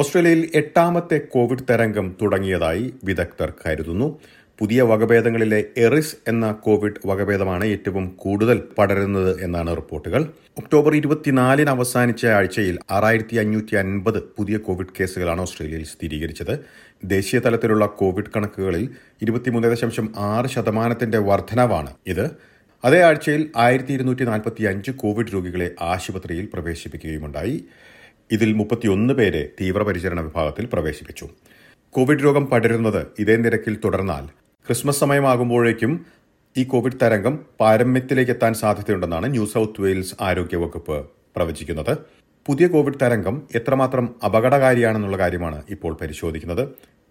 ഓസ്ട്രേലിയയിൽ 8ാമത്തെ കോവിഡ് തരംഗം തുടങ്ങിയതായി വിദഗ്ധർ കരുതുന്നു. പുതിയ വകഭേദങ്ങളിലെ എറിസ് എന്ന കോവിഡ് വകഭേദമാണ് ഏറ്റവും കൂടുതൽ പടരുന്നത് എന്നാണ് റിപ്പോർട്ടുകൾ. ഒക്ടോബർ 24-ന് അവസാനിച്ച ആഴ്ചയിൽ 6550 പുതിയ കോവിഡ് കേസുകളാണ് ഓസ്ട്രേലിയയിൽ സ്ഥിരീകരിച്ചത്. ദേശീയ തലത്തിലുള്ള കോവിഡ് കണക്കുകളിൽ 23.6% വർധനവാണ് ഇത്. അതേ ആഴ്ചയിൽ 1245 കോവിഡ് രോഗികളെ ആശുപത്രിയിൽ പ്രവേശിപ്പിക്കുകയുമുണ്ടായി. ഇതിൽ 31 പേരെ തീവ്രപരിചരണ വിഭാഗത്തിൽ പ്രവേശിപ്പിച്ചു. കോവിഡ് രോഗം പടരുന്നത് ഇതേ നിരക്കിൽ തുടർന്നാൽ ക്രിസ്മസ് സമയമാകുമ്പോഴേക്കും ഈ കോവിഡ് തരംഗം പാരമ്യത്തിലേക്ക് എത്താൻ സാധ്യതയുണ്ടെന്നാണ് ന്യൂ സൗത്ത് വെയിൽസ് ആരോഗ്യവകുപ്പ് പ്രവചിക്കുന്നത്. പുതിയ കോവിഡ് തരംഗം എത്രമാത്രം അപകടകാരിയാണെന്നുള്ള കാര്യമാണ് ഇപ്പോൾ പരിശോധിക്കുന്നത്.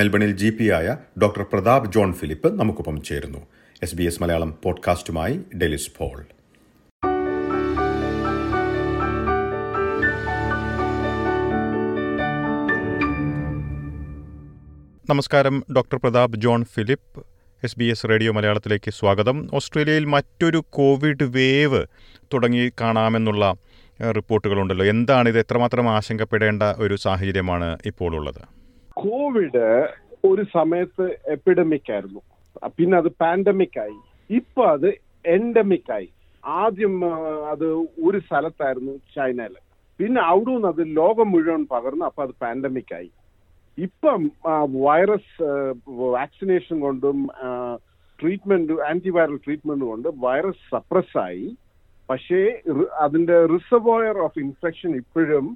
മെൽബണിൽ GP ആയ ഡോ പ്രതാപ് ജോൺ ഫിലിപ്പ് നമുക്കൊപ്പം ചേരുന്നു. SBS മലയാളം പോഡ്കാസ്റ്റുമായി ഡെലിസ് പോൾ. നമസ്കാരം doctor Pratap John Philip, SBS radio മലയാളത്തിലേക്ക് സ്വാഗതം. ഓസ്ട്രേലിയയിൽ മറ്റൊരു കോവിഡ് വേവ് തുടങ്ങി കാണാമെന്നുള്ള റിപ്പോർട്ടുകളുണ്ടല്ലോ. എന്താണിത്? എത്രമാത്രം ആശങ്കപ്പെടേണ്ട ഒരു സാഹചര്യമാണ് ഇപ്പോൾ ഉള്ളത്? കോവിഡ് ഒരു സമയത്ത് എപ്പിഡമിക് ആയിരുന്നു, പിന്നെ അത് പാൻഡമിക് ആയി, ഇപ്പൊ അത് എൻഡമിക് ആയി. ആദ്യം അത് ഒരു സ്ഥലത്തായിരുന്നു, ചൈനയിൽ. പിന്നെ അവിടെ നിന്ന് അത് ലോകം മുഴുവൻ പകർന്നു, അപ്പൊ അത് പാൻഡമിക് ആയി. ഇപ്പം വൈറസ് വാക്സിനേഷൻ കൊണ്ടും ട്രീറ്റ്മെന്റ്, ആന്റിവൈറൽ ട്രീറ്റ്മെന്റ് കൊണ്ട് വൈറസ് സപ്രസ്സായി. പക്ഷേ അതിന്റെ റിസർവോയർ ഓഫ് ഇൻഫെക്ഷൻ ഇപ്പോഴും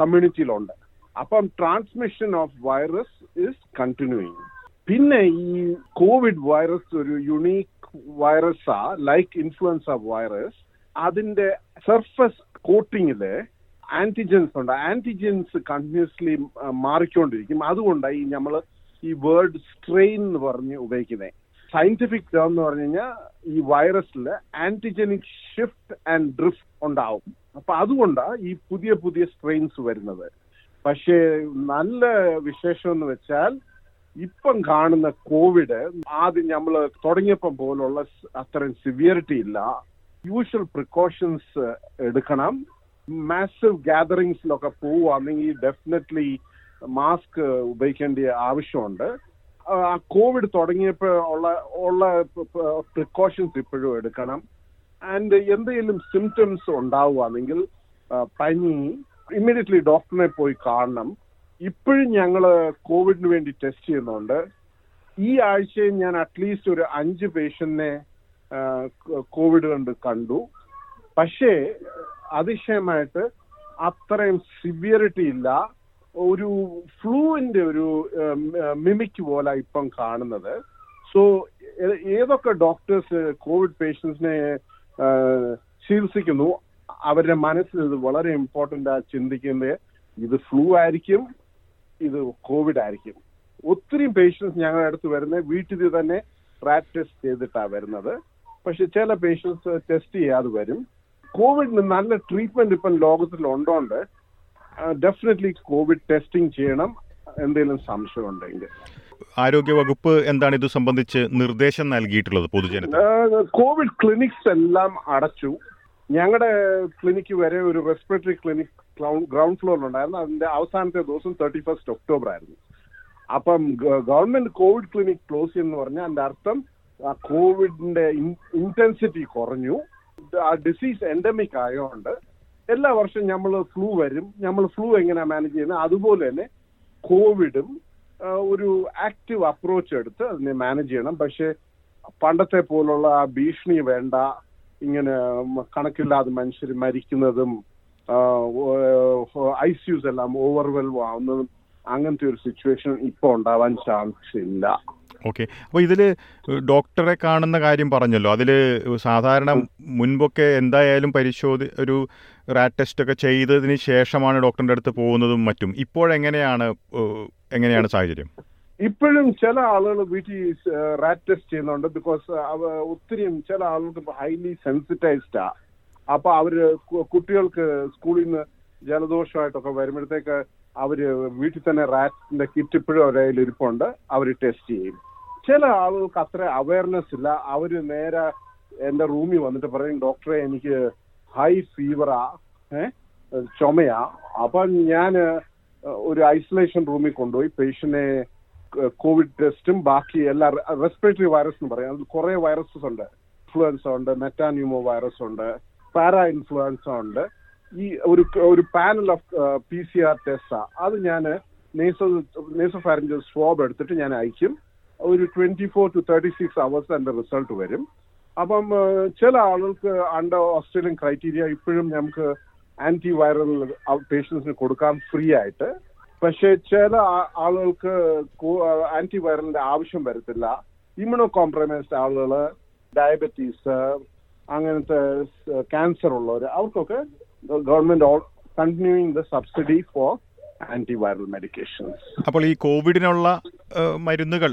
കമ്മ്യൂണിറ്റിയിലുണ്ട്. അപ്പം transmission of virus is continuing. പിന്നെ ഈ കോവിഡ് വൈറസ് ഒരു യുണീക്ക് വൈറസാ, ലൈക്ക് ഇൻഫ്ലുവൻസ വൈറസ്. അതിന്റെ സർഫസ് കോട്ടിങ്ങില് ആന്റിജൻസ് ഉണ്ട്. ആന്റിജൻസ് കണ്ടിന്യൂസ്ലി മാറിക്കൊണ്ടിരിക്കും. അതുകൊണ്ടാണ് ഈ നമ്മൾ ഈ വേർഡ് സ്ട്രെയിൻ എന്ന് പറഞ്ഞ് ഉപയോഗിക്കുന്നത്. സയന്റിഫിക് ടേം എന്ന് പറഞ്ഞു കഴിഞ്ഞാൽ ഈ വൈറസിൽ ആന്റിജനിക് ഷിഫ്റ്റ് ആൻഡ് ഡ്രിഫ്റ്റ് ഉണ്ടാവും. അപ്പൊ അതുകൊണ്ടാണ് ഈ പുതിയ പുതിയ സ്ട്രെയിൻസ് വരുന്നത്. പക്ഷേ നല്ല വിശേഷം എന്ന് വെച്ചാൽ ഇപ്പം കാണുന്ന കോവിഡ് ആദ്യം നമ്മൾ തുടങ്ങിയപ്പം പോലുള്ള അത്തരം സിവിയറിറ്റി ഇല്ല. യൂഷ്വൽ പ്രിക്കോഷൻസ് എടുക്കണം. മാസീവ് ഗ്യാതറിംഗ്സിലൊക്കെ പോവുകയാണെങ്കിൽ ഡെഫിനറ്റ്ലി മാസ്ക് ഉപയോഗിക്കേണ്ട ആവശ്യമുണ്ട്. കോവിഡ് തുടങ്ങിയപ്പോൾ ഉള്ള പ്രിക്കോഷൻസ് ഇപ്പോഴും എടുക്കണം. ആൻഡ് എന്തെങ്കിലും സിംറ്റംസ് ഉണ്ടാവുകയാണെങ്കിൽ പനി ഇമ്മീഡിയറ്റ്ലി ഡോക്ടറിനെ പോയി കാണണം. ഇപ്പോഴും ഞങ്ങൾ കോവിഡിന് വേണ്ടി ടെസ്റ്റ് ചെയ്യുന്നുണ്ട്. ഈ ആഴ്ചയിൽ ഞാൻ അറ്റ്ലീസ്റ്റ് ഒരു 5 പേഷ്യന്റിനെ കോവിഡ് കൊണ്ട് കണ്ടു. പക്ഷേ അതിശയമായിട്ട് അത്രയും സിവിയറിറ്റി ഇല്ല. ഒരു ഫ്ലൂവിന്റെ ഒരു മിമിക് പോലെ ഇപ്പം കാണുന്നത്. സോ ഏതൊക്കെ ഡോക്ടേഴ്സ് കോവിഡ് പേഷ്യൻസിനെ ചികിത്സിക്കുന്നു, അവരുടെ മനസ്സിൽ ഇത് വളരെ ഇമ്പോർട്ടൻ്റ് ആ ചിന്തിക്കുന്നത് ഇത് ഫ്ലൂ ആയിരിക്കും, ഇത് കോവിഡ് ആയിരിക്കും. ഒത്തിരി പേഷ്യൻസ് ഞങ്ങളുടെ അടുത്ത് വരുന്നത് വീട്ടിൽ തന്നെ റാറ്റ് ടെസ്റ്റ് ചെയ്തിട്ടാണ് വരുന്നത്. പക്ഷെ ചില പേഷ്യൻസ് ടെസ്റ്റ് ചെയ്യാതെ വരും. കോവിഡിന് നല്ല ട്രീറ്റ്മെന്റ് ഇപ്പം ലോകത്തിലുണ്ടോണ്ട് ഡെഫിനറ്റ്ലി കോവിഡ് ടെസ്റ്റിംഗ് ചെയ്യണം എന്തെങ്കിലും സംശയം ഉണ്ടെങ്കിൽ. ആരോഗ്യവകുപ്പ് എന്താണ് ഇത് സംബന്ധിച്ച് നിർദ്ദേശം നൽകിയിട്ടുള്ളത്? പൊതുജനത്തിന് കോവിഡ് ക്ലിനിക്സ് എല്ലാം അടച്ചു. ഞങ്ങളുടെ ക്ലിനിക്ക് വരെ ഒരു റെസ്പിറേറ്ററി ക്ലിനിക് ഗ്രൗണ്ട് ഫ്ലോറിലുണ്ടായിരുന്നു. അതിന്റെ അവസാനത്തെ ദിവസം 31 ഒക്ടോബർ ആയിരുന്നു. അപ്പം ഗവൺമെന്റ് കോവിഡ് ക്ലിനിക് ക്ലോസ് എന്ന് പറഞ്ഞാൽ അതിന്റെ അർത്ഥം കോവിഡിന്റെ ഇന്റൻസിറ്റി കുറഞ്ഞു. ആ ഡിസീസ് എൻഡമിക് ആയതുകൊണ്ട് എല്ലാ വർഷവും നമ്മൾ ഫ്ലൂ വരും. നമ്മൾ ഫ്ലൂ എങ്ങനെയാണ് മാനേജ് ചെയ്യുന്നത്, അതുപോലെ തന്നെ കോവിഡും ഒരു ആക്റ്റീവ് അപ്രോച്ച് എടുത്ത് അതിനെ മാനേജ് ചെയ്യണം. പക്ഷെ പണ്ടത്തെ പോലുള്ള ഭീഷണി വേണ്ട, ഇങ്ങനെ കണക്കില്ലാതെ മനുഷ്യർ മരിക്കുന്നതും ICUs എല്ലാം ഓവർവെൽവ് ആവുന്നതും അങ്ങനത്തെ ഒരു സിറ്റുവേഷൻ ഇപ്പോൾ ഉണ്ടാവാൻ ചാൻസ് ഇല്ല. ഓക്കെ, അപ്പോൾ ഇതിൽ ഡോക്ടറെ കാണുന്ന കാര്യം പറഞ്ഞല്ലോ. അതിൽ സാധാരണ മുൻപൊക്കെ എന്തായാലും ഒരു റാറ്റ് ടെസ്റ്റൊക്കെ ചെയ്തതിന് ശേഷമാണ് ഡോക്ടറിൻ്റെ അടുത്ത് പോകുന്നതും മറ്റും. ഇപ്പോഴെങ്ങനെയാണ് സാഹചര്യം? ഇപ്പോഴും ചില ആളുകൾ വീട്ടിൽ റാറ്റ് ടെസ്റ്റ് ചെയ്യുന്നുണ്ട്. ബിക്കോസ് ഒത്തിരി ചില ആളുകൾക്ക് ഹൈലി സെൻസിറ്റൈസ്ഡാ. അപ്പോൾ അവർ കുട്ടികൾക്ക് സ്കൂളിൽ നിന്ന് ജലദോഷമായിട്ടൊക്കെ വരുമ്പോഴത്തേക്ക് അവര് വീട്ടിൽ തന്നെ റാറ്റിന്റെ കിറ്റ് ഇപ്പോഴും അവരുടെ കയ്യിൽ ഇരിപ്പുണ്ട്. അവർ ടെസ്റ്റ് ചെയ്യും. ചില ആളുകൾക്ക് അത്ര അവയർനെസ് ഇല്ല. അവര് നേരെ എന്റെ റൂമിൽ വന്നിട്ട് പറയും, ഡോക്ടറെ എനിക്ക് ഹൈ ഫീവറാ, ചുമയാ, അപ്പം ഞാൻ ഒരു ഐസൊലേഷൻ റൂമിൽ കൊണ്ടുപോയി പേഷ്യന്റിനെ കോവിഡ് ടെസ്റ്റും ബാക്കി എല്ലാ റെസ്പിറേറ്ററി വൈറസ് എന്ന് പറയും, അതിൽ കുറെ വൈറസസ് ഉണ്ട്. ഇൻഫ്ലുവൻസ ഉണ്ട്, മെറ്റാന്യൂമോ വൈറസ് ഉണ്ട്, പാരാ ഇൻഫ്ലുവൻസ ഉണ്ട്. ഈ ഒരു പാനൽ ഓഫ് PCR ടെസ്റ്റാണ് അത്. ഞാൻ നേസോഫാരിഞ്ചൽ സ്വാബ് എടുത്തിട്ട് ഞാൻ അയക്കും. ഒരു 24 to 36 അവേഴ്സ് എൻ്റെ റിസൾട്ട് വരും. അപ്പം ചില ആളുകൾക്ക് അണ്ടർ ഓസ്ട്രേലിയൻ ക്രൈറ്റീരിയ ഇപ്പോഴും നമുക്ക് ആന്റിവൈറൽ പേഷ്യൻസിന് കൊടുക്കാൻ ഫ്രീ ആയിട്ട്. പക്ഷെ ചില ആളുകൾക്ക് ആന്റിവൈറലിന്റെ ആവശ്യം വരത്തില്ല. ഇമ്യൂണോ കോംപ്രമൈസ്ഡ് ആളുകൾ, ഡയബറ്റീസ്, അങ്ങനത്തെ ക്യാൻസർ ഉള്ളവർ, അവർക്കൊക്കെ government continuing the subsidy for antiviral medications. അപ്പോൾ ഈ കോവിഡിനുള്ള മരുന്നുകൾ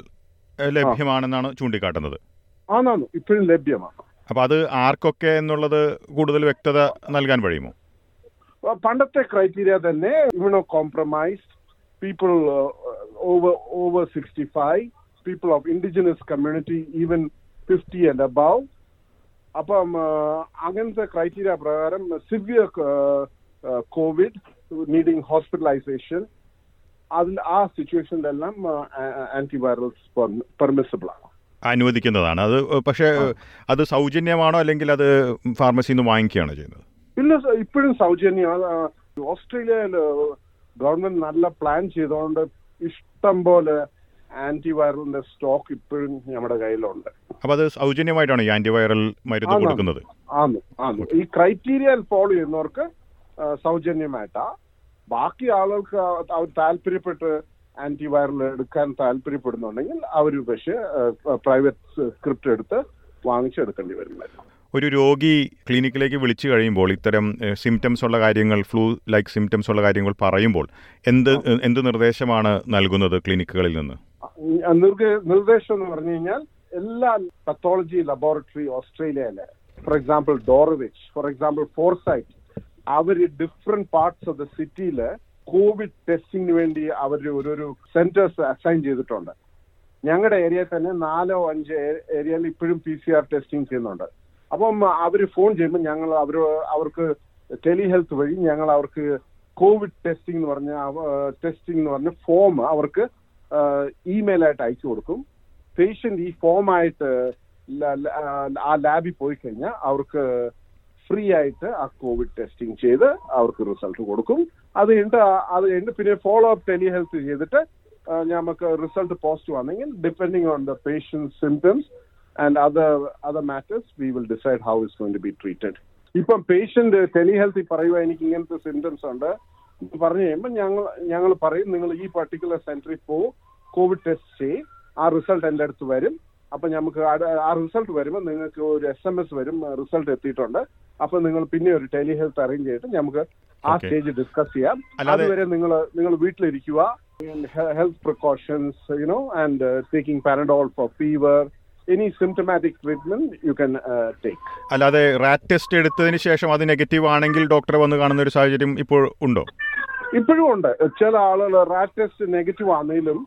ലഭ്യമാണെന്നാണ് ചൂണ്ടിക്കാട്ടുന്നത്. ആണോ, ഇപ്പോഴും ലഭ്യമാണ്. അപ്പൊ അത് ആർക്കൊക്കെ എന്നുള്ളത് കൂടുതൽ വ്യക്തത നൽകാൻ കഴിയുമോ? പണ്ടത്തെ ക്രൈറ്റീരിയ തന്നെ immunocompromised people, over 65, people of indigenous community, even 50 and above. അപ്പം അങ്ങനത്തെ ക്രൈറ്റീരിയ പ്രകാരം സിവിയർ കോവിഡ് നീഡിങ് ഹോസ്പിറ്റലൈസേഷൻ, അതിൽ ആ സിറ്റുവേഷനിലെല്ലാം ആന്റിവൈറൽസ് പെർമിസിബിൾ ആണ്, അനുവദിക്കുന്നതാണ് അത്. പക്ഷേ അത് സൗജന്യമാണോ അല്ലെങ്കിൽ അത് ഫാർമസിയിൽ നിന്ന് വാങ്ങിക്കുകയാണോ ചെയ്യുന്നത്? ഇല്ല, ഇപ്പോഴും സൗജന്യമാണ്. ഓസ്ട്രേലിയയിൽ ഗവൺമെന്റ് നല്ല പ്ലാൻ ചെയ്തുകൊണ്ട് ഇഷ്ടംപോലെ ആന്റിവൈറലിന്റെ സ്റ്റോക്ക് ഇപ്പോഴും നമ്മുടെ കയ്യിലുണ്ട്. അപ്പൊ അത് സൗജന്യമായിട്ടാണ് ഈ ആന്റിവൈറൽ മരുന്ന് കൊടുക്കുന്നത്? ആണ്. ഈ ക്രൈറ്റീരിയ ഫോളോ ചെയ്യുന്നവർക്ക് സൗജന്യമായിട്ടാ. ബാക്കി ആളുകൾക്ക് അവർ താല്പര്യപ്പെട്ട് ആന്റിവൈറൽ എടുക്കാൻ താല്പര്യപ്പെടുന്നുണ്ടെങ്കിൽ അവർ പക്ഷേ പ്രൈവറ്റ് സ്ക്രിപ്റ്റ് എടുത്ത് വാങ്ങിച്ചെടുക്കേണ്ടി വരുന്നതായിരുന്നു. ഒരു രോഗി ക്ലിനിക്കിലേക്ക് വിളിച്ചു കഴിയുമ്പോൾ ഇത്തരം സിംറ്റംസ് ഉള്ള കാര്യങ്ങൾ, ഫ്ലൂ ലൈക്ക് സിംറ്റംസ് ഉള്ള കാര്യങ്ങൾ പറയുമ്പോൾ എന്ത് നിർദ്ദേശമാണ് നൽകുന്നത് ക്ലിനിക്കുകളിൽ നിന്ന്? നിർദ്ദേശം എന്ന് പറഞ്ഞു കഴിഞ്ഞാൽ എല്ലാ പത്തോളജി ലബോറട്ടറി ഓസ്ട്രേലിയയിലെ, for example Dorevitch, for example Foresight, അവർ ഡിഫറെന്റ് പാർട്സ് ഓഫ് ദ സിറ്റിയിൽ കോവിഡ് ടെസ്റ്റിങ്ങിന് വേണ്ടി അവർ ഓരോരോ സെന്റേഴ്സ് അസൈൻ ചെയ്തിട്ടുണ്ട്. ഞങ്ങളുടെ ഏരിയയിൽ തന്നെ 4 or 5 ഏരിയയിൽ ഇപ്പോഴും PCR ടെസ്റ്റിംഗ് ചെയ്യുന്നുണ്ട്. അപ്പം അവർ ഫോൺ ചെയ്യുമ്പോൾ ഞങ്ങൾ അവർക്ക് ടെലിഹെൽത്ത് വഴി ഞങ്ങൾ അവർക്ക് കോവിഡ് ടെസ്റ്റിംഗ് എന്ന് പറഞ്ഞ ഫോം അവർക്ക് ഇമെയിലായിട്ട് അയച്ചു കൊടുക്കും. പേഷ്യന്റ് ഈ ഫോമായിട്ട് ആ ലാബിൽ പോയി കഴിഞ്ഞാൽ അവർക്ക് ഫ്രീ ആയിട്ട് ആ കോവിഡ് ടെസ്റ്റിംഗ് ചെയ്ത് അവർക്ക് റിസൾട്ട് കൊടുക്കും. അത് കഴിഞ്ഞിട്ട് പിന്നെ ഫോളോ അപ്പ് ടെലിഹെൽത്ത് ചെയ്തിട്ട് നമുക്ക് റിസൾട്ട് പോസിറ്റീവ് ആണെങ്കിൽ depending on the patient symptoms and other matters we will decide how it's going to be treated. If a patient telehealth parayva enik ingante symptoms undu parayumba njangal parayum ningal ee particular center po covid test chey aa result ende eduthu varum appo namukku aa result varumba ningalku or sms varum result ethittunde appo ningal pinne or telehealth arrange cheyittu namukku aa stage discuss cheyam aduvare ningal veetil irikkuva health precautions you know and taking Panadol for fever. Any symptomatic treatment you can take. അല്ലാതെ RAT test എടുത്തതിന് ശേഷം അത് negative ആണെങ്കിൽ ഡോക്ടറെ വന്ന് കാണുന്ന ഒരു സാഹചര്യം ഇപ്പോൾ ഉണ്ടോ? ഇപ്പോഴും ഉണ്ട്. ചില ആളുകൾ റാറ്റ് ടെസ്റ്റ് നെഗറ്റീവ് ആണെങ്കിലും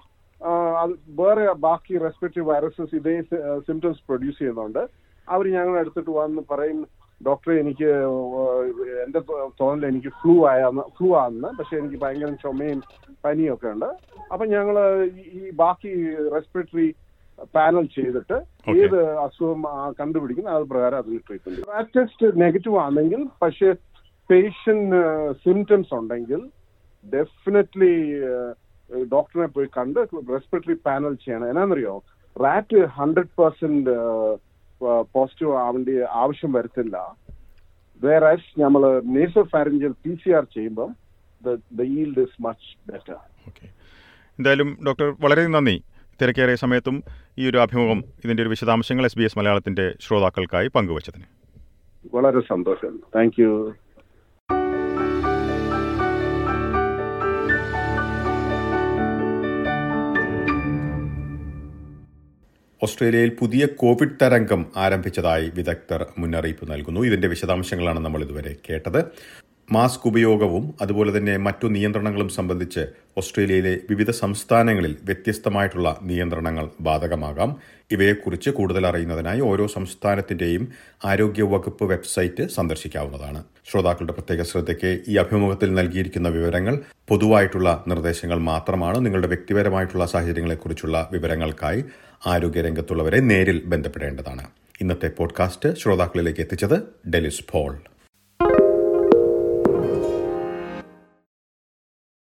അത് വേറെ ബാക്കി റെസ്പിറേറ്ററി വൈറസസ് ഇതേ സിംറ്റംസ് പ്രൊഡ്യൂസ് ചെയ്യുന്നുണ്ട്. അവർ ഞങ്ങൾ എടുത്തിട്ട് വന്ന് പറയും, ഡോക്ടറെ എനിക്ക് എൻ്റെ തോന്നൽ എനിക്ക് ഫ്ലൂ ആണെന്ന്, പക്ഷെ എനിക്ക് ഭയങ്കര ചുമയും പനിയും ഒക്കെ ഉണ്ട്. അപ്പം ഞങ്ങൾ ഈ ബാക്കി റെസ്പിറേറ്ററി പാനൽ ചെയ്തിട്ട് ഏത് അസുഖം കണ്ടുപിടിക്കുന്ന അത് പ്രകാരം അതിൽ ട്രീറ്റ്മെന്റ്. റാറ്റ് ടെസ്റ്റ് നെഗറ്റീവ് ആണെങ്കിൽ പക്ഷേ പേഷ്യന്റ് സിംറ്റംസ് ഉണ്ടെങ്കിൽ ഡെഫിനറ്റ്ലി ഡോക്ടറിനെ പോയി കണ്ട് റെസ്പിറേറ്ററി പാനൽ ചെയ്യണം. എന്നാന്നറിയോ, റാറ്റ് 100% പോസിറ്റീവ് ആവേണ്ടി ആവശ്യം വരത്തില്ല. വേറെ നമ്മൾ നേസോഫാരിഞ്ചൽ PCR ചെയ്യുമ്പം the yield is much better. എന്തായാലും ഡോക്ടർ വളരെ നന്ദി. തിരക്കേറിയ സമയത്തും ഈ ഒരു അഭിമുഖം ഇതിന്റെ ഒരു വിശദാംശങ്ങൾ SBS മലയാളത്തിന്റെ ശ്രോതാക്കൾക്കായി പങ്കുവച്ചതിന് വളരെ സന്തോഷം. Thank you. ഓസ്ട്രേലിയയിൽ പുതിയ കോവിഡ് തരംഗം ആരംഭിച്ചതായി വിദഗ്ധർ മുന്നറിയിപ്പ് നൽകുന്നു. ഇതിന്റെ വിശദാംശങ്ങളാണ് നമ്മൾ ഇതുവരെ കേട്ടത്. മാസ്ക് ഉപയോഗവും അതുപോലെ തന്നെ മറ്റു നിയന്ത്രണങ്ങളും സംബന്ധിച്ച് ഓസ്ട്രേലിയയിലെ വിവിധ സംസ്ഥാനങ്ങളിൽ വ്യത്യസ്തമായിട്ടുള്ള നിയന്ത്രണങ്ങൾ ബാധകമാകാം. ഇവയെക്കുറിച്ച് കൂടുതൽ അറിയുന്നതിനായി ഓരോ സംസ്ഥാനത്തിൻ്റെയും ആരോഗ്യവകുപ്പ് വെബ്സൈറ്റ് സന്ദർശിക്കാവുന്നതാണ്. ശ്രോതാക്കളുടെ പ്രത്യേക ശ്രദ്ധയ്ക്ക് ഈ അഭിമുഖത്തിൽ നൽകിയിരിക്കുന്ന വിവരങ്ങൾ പൊതുവായിട്ടുള്ള നിർദ്ദേശങ്ങൾ മാത്രമാണ്. നിങ്ങളുടെ വ്യക്തിപരമായിട്ടുള്ള സാഹചര്യങ്ങളെക്കുറിച്ചുള്ള വിവരങ്ങൾക്കായി ആരോഗ്യരംഗത്തുള്ളവരെ നേരിൽ ബന്ധപ്പെടേണ്ടതാണ്. ഇന്നത്തെ പോഡ്കാസ്റ്റ് ശ്രോതാക്കളിലേക്ക് എത്തിച്ചത് ഡെലിസ് പോൾ.